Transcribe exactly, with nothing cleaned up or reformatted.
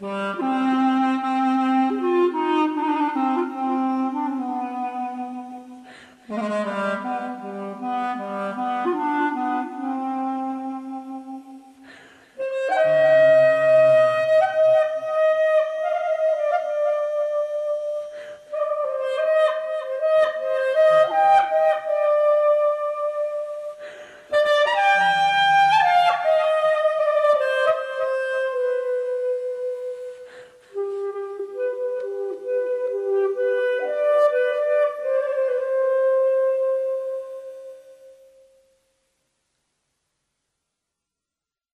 Wow.